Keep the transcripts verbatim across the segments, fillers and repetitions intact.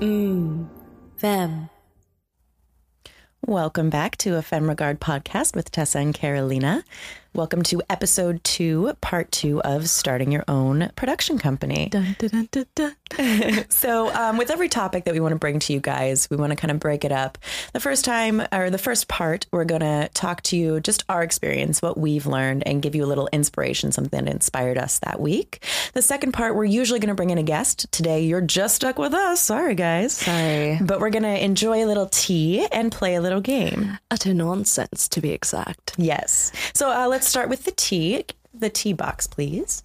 Mmm, Fem. Welcome back to a FemRegard Podcast with Tessa and Carolina. Welcome to episode two, part two of starting your own production company. Dun, dun, dun, dun, dun. So um, with every topic that we want to bring to you guys, we want to kind of break it up. The first time or the first part, we're going to talk to you just our experience, what we've learned, and give you a little inspiration, something that inspired us that week. The second part, we're usually going to bring in a guest. Today, you're just stuck with us. Sorry, guys. Sorry. But we're going to enjoy a little tea and play a little game. Utter nonsense, to be exact. Yes. So uh, let's Let's start with the tea. The tea box, please.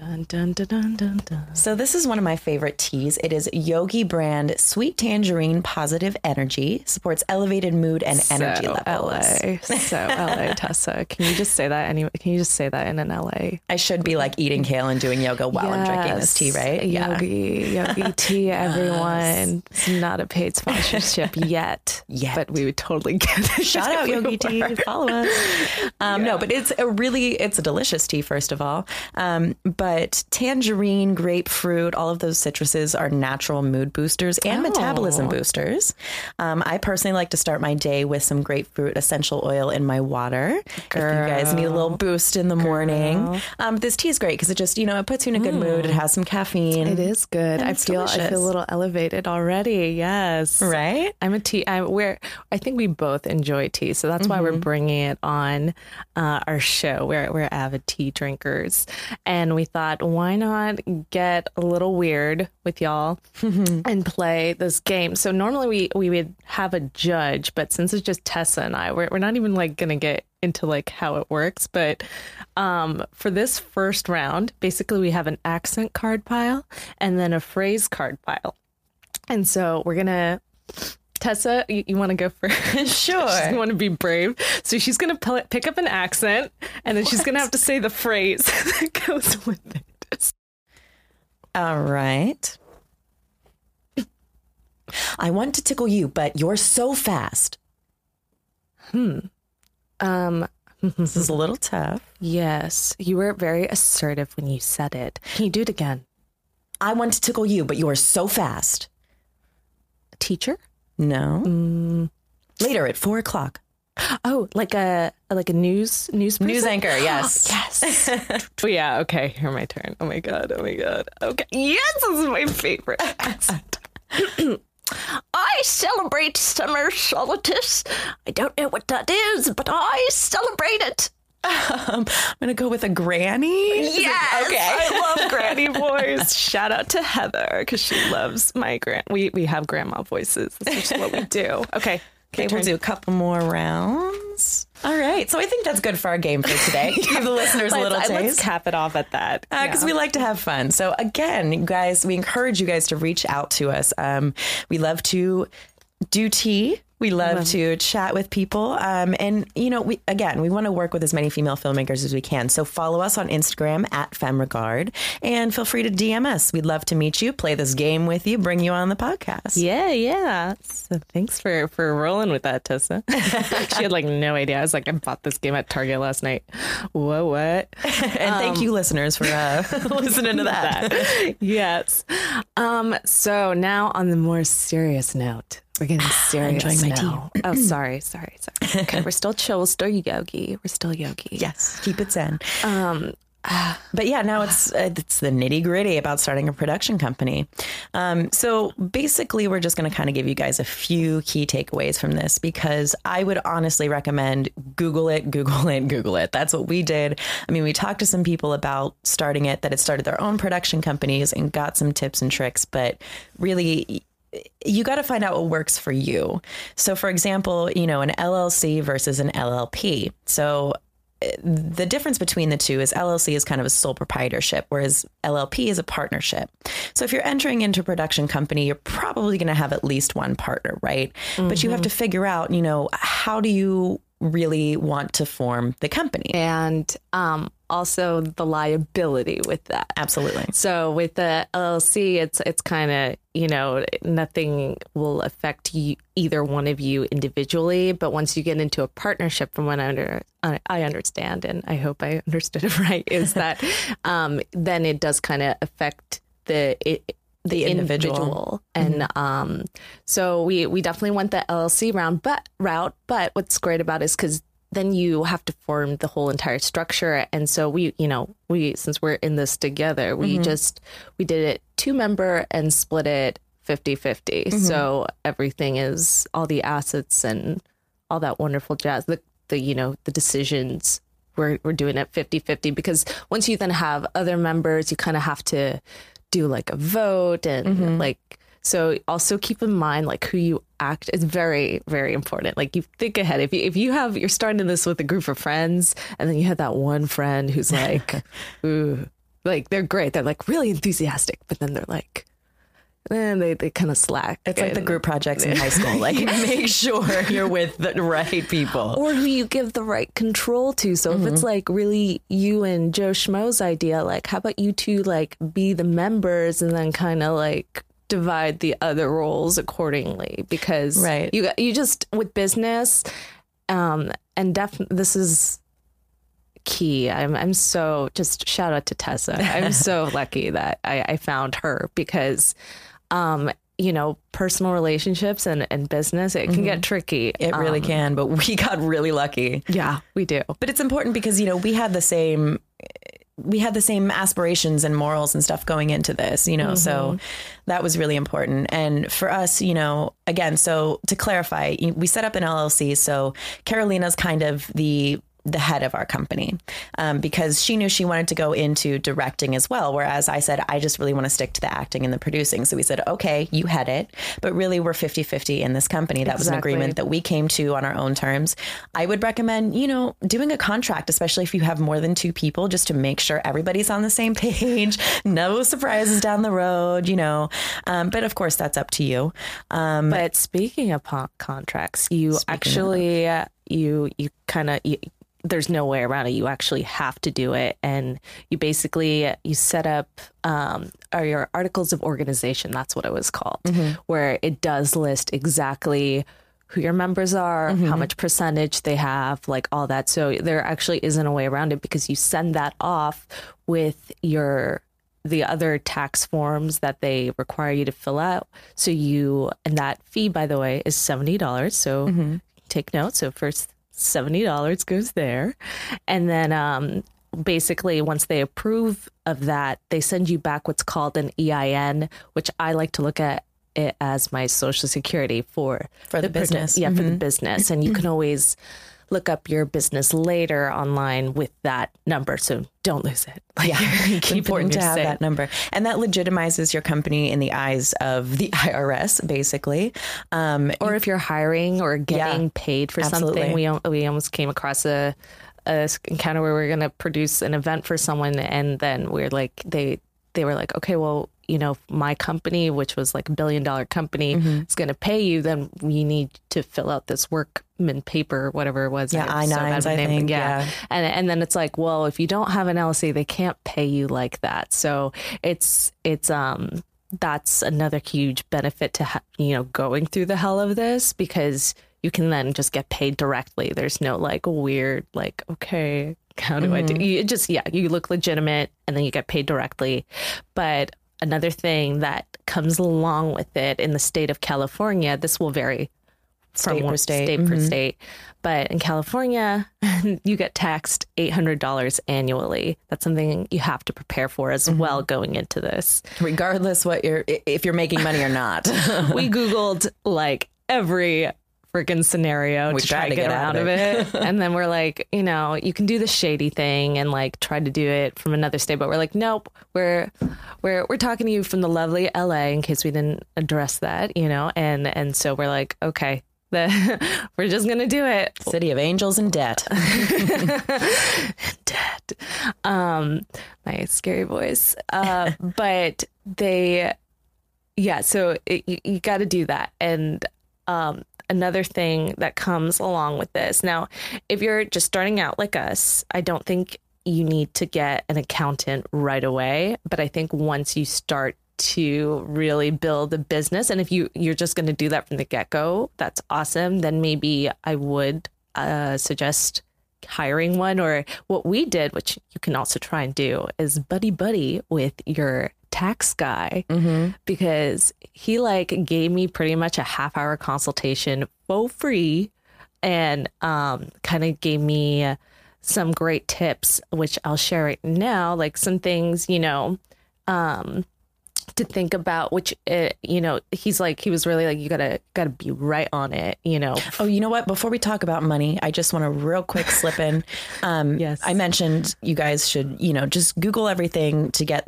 Dun, dun, dun, dun, dun, dun. So this is one of my favorite teas. It is Yogi brand Sweet Tangerine Positive Energy. Supports elevated mood and so energy levels. L A. So L A, Tessa. Can you just say that? Any, can you just say that in an L A? I should be like eating kale and doing yoga while yes. I'm drinking this tea, right? Yogi, yeah. Yogi tea, everyone. Yes. It's not a paid sponsorship yet. Yet. But we would totally get it. Shout out Yogi tea. Follow us. Um, yeah. No, but it's a really, it's a delicious tea, first of all. Um, but But tangerine, grapefruit, all of those citruses are natural mood boosters and oh. metabolism boosters. Um, I personally like to start my day with some grapefruit essential oil in my water. Girl. If you guys need a little boost in the Girl. morning. Um, this tea is great because it just, you know, it puts you in a good mm. mood. It has some caffeine. It is good. I feel delicious. I feel a little elevated already. Yes. Right? I'm a tea. I'm, we're, I think we both enjoy tea. So that's mm-hmm. why we're bringing it on uh, our show. We're, we're avid tea drinkers. And we thought, why not get a little weird with y'all and play this game? So normally we, we would have a judge, but since it's just Tessa and I, we're, we're not even like going to get into like how it works. But um, for this first round, basically we have an accent card pile and then a phrase card pile. And so we're going to... Tessa, you, you want to go first? Sure. She's going to be brave. So she's going to p- pick up an accent, and then what? She's going to have to say the phrase that goes with it. All right. I want to tickle you, but you're so fast. Hmm. Um. This is a little tough. Yes. You were very assertive when you said it. Can you do it again? I want to tickle you, but you are so fast. Teacher? No. Mm. Later at four o'clock. Oh, like a like a news news person? News anchor. Yes. Yes. Yeah. Okay. Here, my turn. Oh my god. Oh my god. Okay. Yes, this is my favorite accent. I celebrate summer solstice. I don't know what that is, but I celebrate it. Um, I'm gonna go with a granny. Yes, okay. I love granny voice. Shout out to Heather because she loves my gran. We we have grandma voices. That's just what we do. Okay. Okay, we'll do a couple more rounds. All right. So I think that's good for our game for today. Give the listeners a little taste. Let's cap it off at that. Because uh, yeah. we like to have fun. So again, you guys, we encourage you guys to reach out to us. Um, we love to do tea. We love, love to chat with people. Um, and, you know, we again, we want to work with as many female filmmakers as we can. So follow us on Instagram at FemRegard and feel free to D M us. We'd love to meet you, play this game with you, bring you on the podcast. Yeah, yeah. So thanks for, for rolling with that, Tessa. She had like no idea. I was like, I bought this game at Target last night. Whoa, what? And um, thank you, listeners, for uh, listening to that. that. Yes. Um, so now on the more serious note. We're getting serious enjoying my now. Tea. Oh, sorry, sorry, sorry. Okay, we're still chill. We're still yogi. We're still yogi. Yes, keep it zen. Um, But yeah, now it's it's the nitty gritty about starting a production company. Um, so basically, we're just going to kind of give you guys a few key takeaways from this, because I would honestly recommend Google it, Google it, Google it. That's what we did. I mean, we talked to some people about starting it that had started their own production companies and got some tips and tricks. But really, you got to find out what works for you. So, for example, you know, an L L C versus an L L P. So the difference between the two is L L C is kind of a sole proprietorship, whereas L L P is a partnership. So if you're entering into a production company, you're probably going to have at least one partner, right? Mm-hmm. But you have to figure out, you know, how do you really want to form the company? And um, also the liability with that. Absolutely. So with the L L C, it's it's kind of, you know, nothing will affect you, either one of you individually. But once you get into a partnership, from what I, under, I understand, and I hope I understood it right, is that um, then it does kind of affect the it, the individual. individual. And mm-hmm. um, so we, we definitely want the L L C round, but route. But what's great about it is because then you have to form the whole entire structure. And so we, you know, we since we're in this together, we mm-hmm. just we did it two member and split it fifty-fifty. Mm-hmm. So everything is all the assets and all that wonderful jazz. The, the you know, the decisions we're, we're doing it fifty-fifty, because once you then have other members, you kind of have to do like a vote and mm-hmm. like, so also keep in mind like who you act is very, very important. Like you think ahead. If you, if you have, you're starting this with a group of friends and then you have that one friend who's like, ooh, like they're great. They're like really enthusiastic, but then they're like, and they, they kind of slack. It's like the group projects in high school. Like, make sure you're with the right people. Or who you give the right control to. So mm-hmm. if it's like really you and Joe Schmo's idea, like, how about you two like be the members and then kind of like divide the other roles accordingly? Because right. you, you just, with business, um, and definitely this is key. I'm I'm so, just shout out to Tessa. I'm so lucky that I, I found her, because Um, you know, personal relationships and, and business, it can mm-hmm. get tricky. It um, really can, but we got really lucky. Yeah, we do. But it's important because, you know, we had the same, we had the same aspirations and morals and stuff going into this, you know, mm-hmm. so that was really important. And for us, you know, again, so to clarify, we set up an L L C. So Carolina's kind of the the head of our company, um, because she knew she wanted to go into directing as well. Whereas I said, I just really want to stick to the acting and the producing. So we said, okay, you head it, but really we're fifty-fifty in this company. That exactly. was an agreement that we came to on our own terms. I would recommend, you know, doing a contract, especially if you have more than two people, just to make sure everybody's on the same page, no surprises down the road, you know, um, but of course that's up to you. Um, but speaking of contracts, you actually, uh, you, you kind of, there's no way around it. You actually have to do it. And you basically, you set up um, are your articles of organization. That's what it was called, mm-hmm. where it does list exactly who your members are, mm-hmm. how much percentage they have, like all that. So there actually isn't a way around it, because you send that off with your the other tax forms that they require you to fill out. So you, and that fee, by the way, is seventy dollars. So mm-hmm. take note. So first seventy dollars goes there. And then um, basically once they approve of that, they send you back what's called an E I N, which I like to look at it as my social security for, for the, the business. Pro- yeah, mm-hmm. for the business. And you can always look up your business later online with that number. So don't lose it. Like, yeah, it's important to have that number. And that legitimizes your company in the eyes of the I R S, basically. Um, or if you're hiring or getting yeah, paid for absolutely. something, we we almost came across a, a encounter where we we're going to produce an event for someone. And then we're like, they, they were like, okay, well, you know, my company, which was like a billion dollar company, mm-hmm. is going to pay you. Then we need to fill out this workman paper, whatever it was. Yeah, I nines, so I think. Yeah. yeah. And and then it's like, well, if you don't have an L L C, they can't pay you like that. So it's it's um that's another huge benefit to, ha- you know, going through the hell of this, because you can then just get paid directly. There's no like weird, like, okay, how do mm-hmm. I do? You just, yeah, you look legitimate and then you get paid directly. But another thing that comes along with it in the state of California, this will vary state from one, per state, state mm-hmm. per state. But in California, you get taxed eight hundred dollars annually. That's something you have to prepare for as mm-hmm. well going into this. Regardless what you're, if you're making money or not. We Googled like every freaking scenario we to try to, to get, get out, out of it. it. And then we're like, you know, you can do the shady thing and like try to do it from another state. But we're like, nope, we're we're we're talking to you from the lovely L A in case we didn't address that, you know. And and so we're like, okay, the, we're just going to do it. City of Angels and debt. Debt. Um, my scary voice. Uh, but they, yeah, so it, you, you got to do that. And um, another thing that comes along with this. Now, if you're just starting out like us, I don't think you need to get an accountant right away. But I think once you start to really build a business, and if you, you're just going to do that from the get-go, that's awesome. Then maybe I would uh, suggest hiring one, or what we did, which you can also try and do, is buddy-buddy with your tax guy, mm-hmm. because he like gave me pretty much a half hour consultation for free, and um, kind of gave me some great tips, which I'll share right now, like some things, you know, um, to think about, which, it, you know, he's like, he was really like, you gotta, gotta be right on it, you know. Oh, you know what? Before we talk about money, I just want to real quick slip in. Um, yes. I mentioned you guys should, you know, just Google everything to get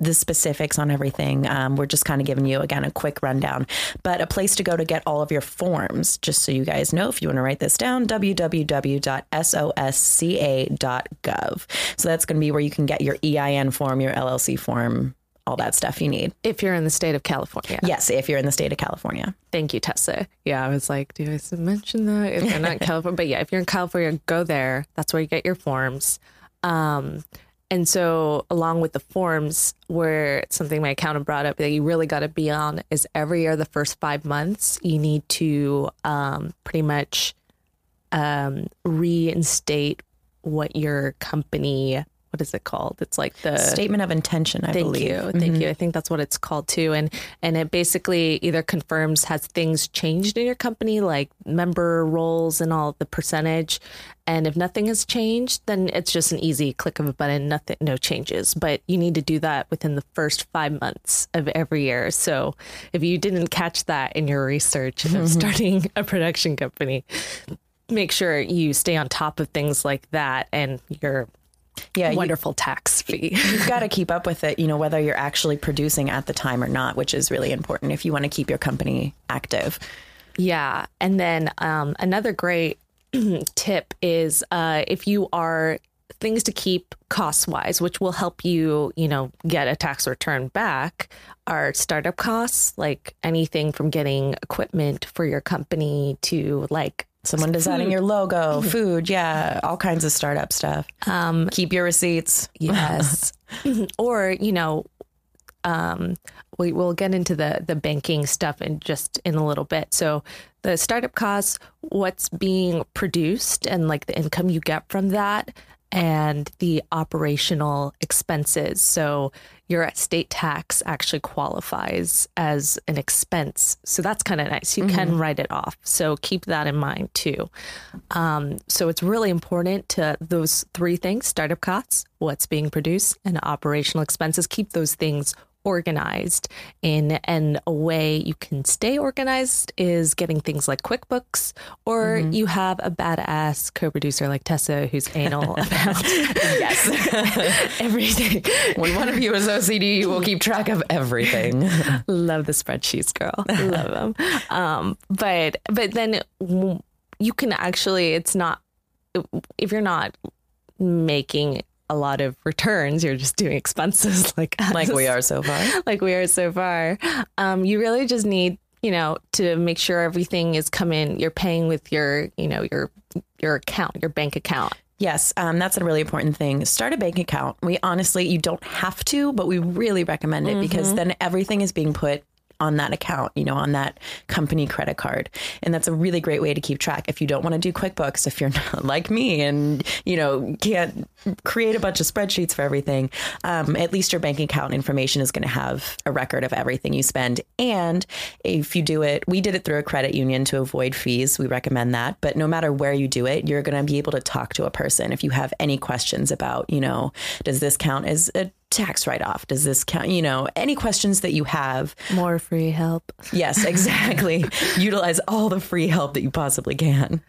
the specifics on everything. Um, we're just kind of giving you, again, a quick rundown, but a place to go to get all of your forms, just so you guys know, if you want to write this down, w w w dot s o s c a dot gov. So that's going to be where you can get your E I N form, your L L C form, all that stuff you need. If you're in the state of California. Yes, if you're in the state of California. Thank you, Tessa. Yeah, I was like, do I mention that? If you're not in California, but yeah, if you're in California, go there. That's where you get your forms. Um, And so along with the forms, where something my accountant brought up that you really got to be on is every year, the first five months, you need to um, pretty much um, reinstate what your company, what is it called? It's like the statement of intention, I thank believe. You, mm-hmm. Thank you. I think that's what it's called, too. And and it basically either confirms has things changed in your company, like member roles and all the percentage. And if nothing has changed, then it's just an easy click of a button, nothing, no changes. But you need to do that within the first five months of every year. So if you didn't catch that in your research mm-hmm. of starting a production company, make sure you stay on top of things like that and your yeah, wonderful you, tax fee. You've got to keep up with it, you know, whether you're actually producing at the time or not, which is really important if you want to keep your company active. Yeah. And then um, another great tip is uh, if you are things to keep cost wise, which will help you, you know, get a tax return back, are startup costs, like anything from getting equipment for your company to like someone designing food. Your logo, food, yeah, all kinds of startup stuff. Um, Keep your receipts. Yes. Or, you know, um, we, we'll get into the, the banking stuff in just in a little bit. So the startup costs, what's being produced and like the income you get from that, and the operational expenses. So your state tax actually qualifies as an expense. So that's kind of nice. You mm-hmm. can write it off. So keep that in mind, too. Um, so it's really important to those three things, startup costs, what's being produced, and operational expenses. Keep those things organized. In and a way you can stay organized is getting things like QuickBooks, or mm-hmm. you have a badass co-producer like Tessa who's anal about yes everything. When one of you is O C D, you will keep track of everything. Love the spreadsheets, girl. Love them. Um, but but then you can actually, it's not, if you're not making a lot of returns, you're just doing expenses like us. Like we are so far. Like we are so far. Um, you really just need, you know, to make sure everything is coming. You're paying with your, you know, your your account, your bank account. Yes, um, that's a really important thing. Start a bank account. We honestly, you don't have to, but we really recommend it mm-hmm. because then everything is being put on that account, you know, on that company credit card. And that's a really great way to keep track. If you don't want to do QuickBooks, if you're not like me and, you know, can't create a bunch of spreadsheets for everything, um, at least your bank account information is going to have a record of everything you spend. And if you do it, we did it through a credit union to avoid fees. We recommend that. But no matter where you do it, you're going to be able to talk to a person if you have any questions about, you know, does this count as a tax write-off? Does this count? You know, any questions that you have. More free help. Yes, exactly. Utilize all the free help that you possibly can.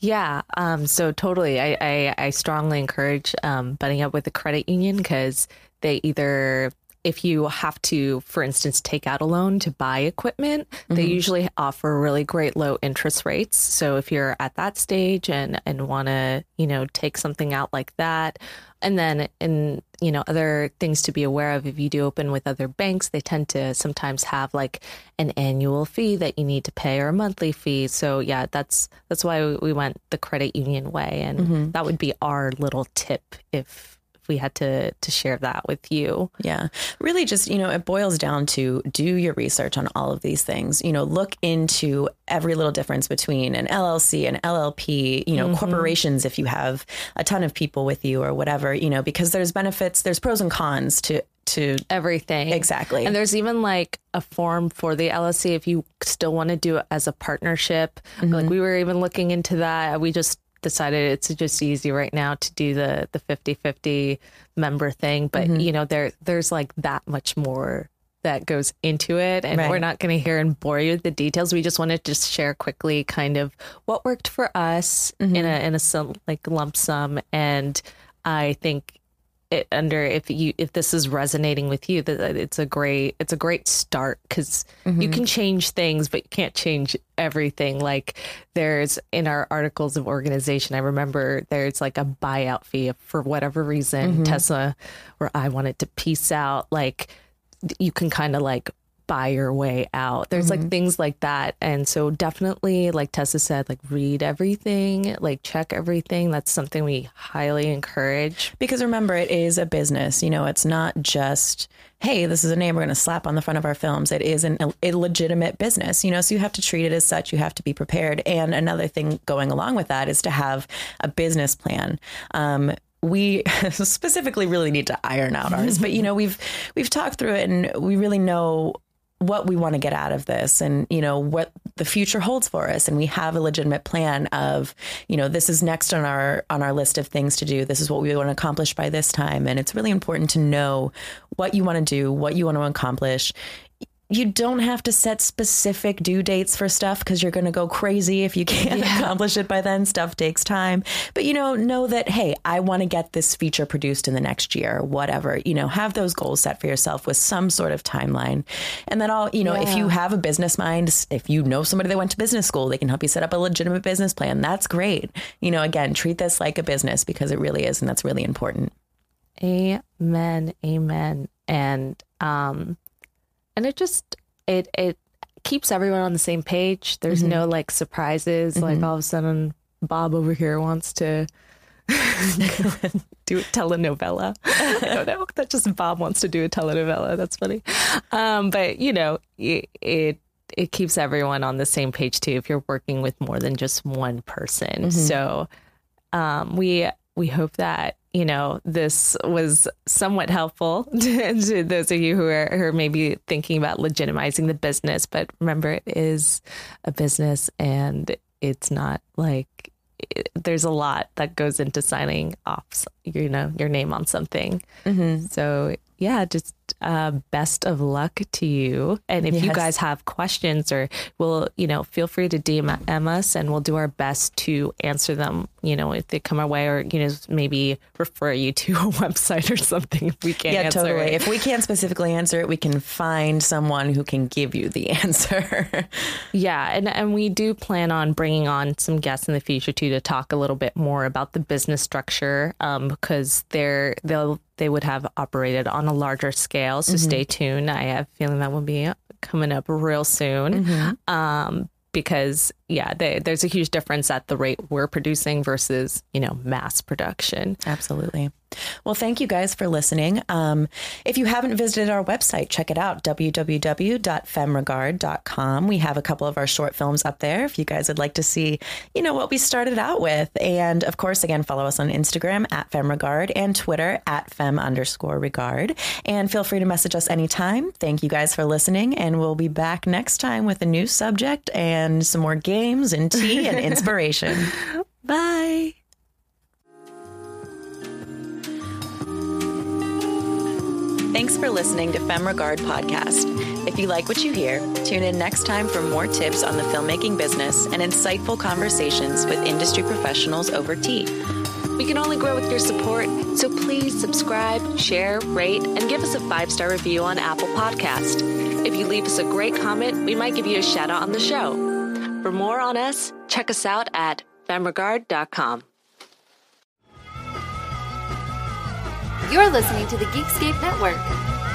Yeah. Um, so totally. I, I, I strongly encourage um, butting up with a credit union, because they either, if you have to, for instance, take out a loan to buy equipment, mm-hmm. they usually offer really great low interest rates. So if you're at that stage and, and want to, you know, take something out like that. And then, in, you know, other things to be aware of, if you do open with other banks, they tend to sometimes have like an annual fee that you need to pay or a monthly fee. So, yeah, that's that's why we went the credit union way. And mm-hmm. that would be our little tip if we had to to share that with you. Yeah, really just, you know, it boils down to do your research on all of these things, you know, look into every little difference between an L L C and L L P, you know, mm-hmm. corporations, if you have a ton of people with you or whatever, you know, because there's benefits, there's pros and cons to to everything. Exactly. And there's even like a form for the L L C if you still want to do it as a partnership. Mm-hmm. Like we were even looking into that. We just decided it's just easy right now to do the the fifty-fifty member thing, but mm-hmm. you know, there there's like that much more that goes into it, and right. we're not going to hear and bore you with the details. We just want to just share quickly kind of what worked for us mm-hmm. in a in a like lump sum. And I think it under if you if this is resonating with you, that it's a great it's a great start, because mm-hmm. you can change things, but you can't change everything. Like there's in our articles of organization, I remember there's like a buyout fee if for whatever reason mm-hmm. Tessa or I wanted to peace out. Like you can kind of like buy your way out. There's mm-hmm. like things like that. And so definitely, like Tessa said, like read everything, like check everything. That's something we highly encourage. Because remember, it is a business. You know, it's not just, hey, this is a name we're going to slap on the front of our films. It is an illegitimate business, you know, so you have to treat it as such. You have to be prepared. And another thing going along with that is to have a business plan. Um, We specifically really need to iron out ours, but, you know, we've we've talked through it and we really know what we want to get out of this and, you know, what the future holds for us. And we have a legitimate plan of, you know, this is next on our on our list of things to do. This is what we want to accomplish by this time. And it's really important to know what you want to do, what you want to accomplish. You don't have to set specific due dates for stuff, because you're going to go crazy if you can't yeah. accomplish it by then. Stuff takes time. But, you know, know that, hey, I want to get this feature produced in the next year, whatever. You know, have those goals set for yourself with some sort of timeline. And then all, you know, yeah. if you have a business mind, if you know somebody that went to business school, they can help you set up a legitimate business plan. That's great. You know, again, treat this like a business, because it really is. And that's really important. Amen. Amen. And, um, And it just, it it keeps everyone on the same page. There's mm-hmm. no like surprises. Mm-hmm. Like all of a sudden, Bob over here wants to do a telenovela. I don't know. That just Bob wants to do a telenovela. That's funny. Um, but, you know, it, it it keeps everyone on the same page, too, if you're working with more than just one person. Mm-hmm. So um, we we hope that, you know, this was somewhat helpful to, to those of you who are, who are maybe thinking about legitimizing the business. But remember, it is a business, and it's not like it, there's a lot that goes into signing off, you know, your name on something. Mm-hmm. So, yeah, just uh, best of luck to you. And if yes. you guys have questions, or we'll, you know, feel free to D M us, and we'll do our best to answer them, you know, if they come our way, or, you know, maybe refer you to a website or something if we can't yeah, answer totally. it. If we can't specifically answer it, we can find someone who can give you the answer. yeah. And, and we do plan on bringing on some guests in the future, too, to talk a little bit more about the business structure, um, because they're they'll they would have operated on a larger scale. So mm-hmm. stay tuned. I have a feeling that will be coming up real soon mm-hmm. um, because, yeah, they, there's a huge difference at the rate we're producing versus, you know, mass production. Absolutely. Well, thank you guys for listening. Um, if you haven't visited our website, check it out, w w w dot fem regard dot com. We have a couple of our short films up there if you guys would like to see, you know, what we started out with. And of course, again, follow us on Instagram at FemRegard and Twitter at Fem underscore Regard. And feel free to message us anytime. Thank you guys for listening. And we'll be back next time with a new subject and some more games and tea and inspiration. Bye. Thanks for listening to FemRegard Podcast. If you like what you hear, tune in next time for more tips on the filmmaking business and insightful conversations with industry professionals over tea. We can only grow with your support, so please subscribe, share, rate, and give us a five-star review on Apple Podcast. If you leave us a great comment, we might give you a shout-out on the show. For more on us, check us out at fem regard dot com. You're listening to the Geekscape Network.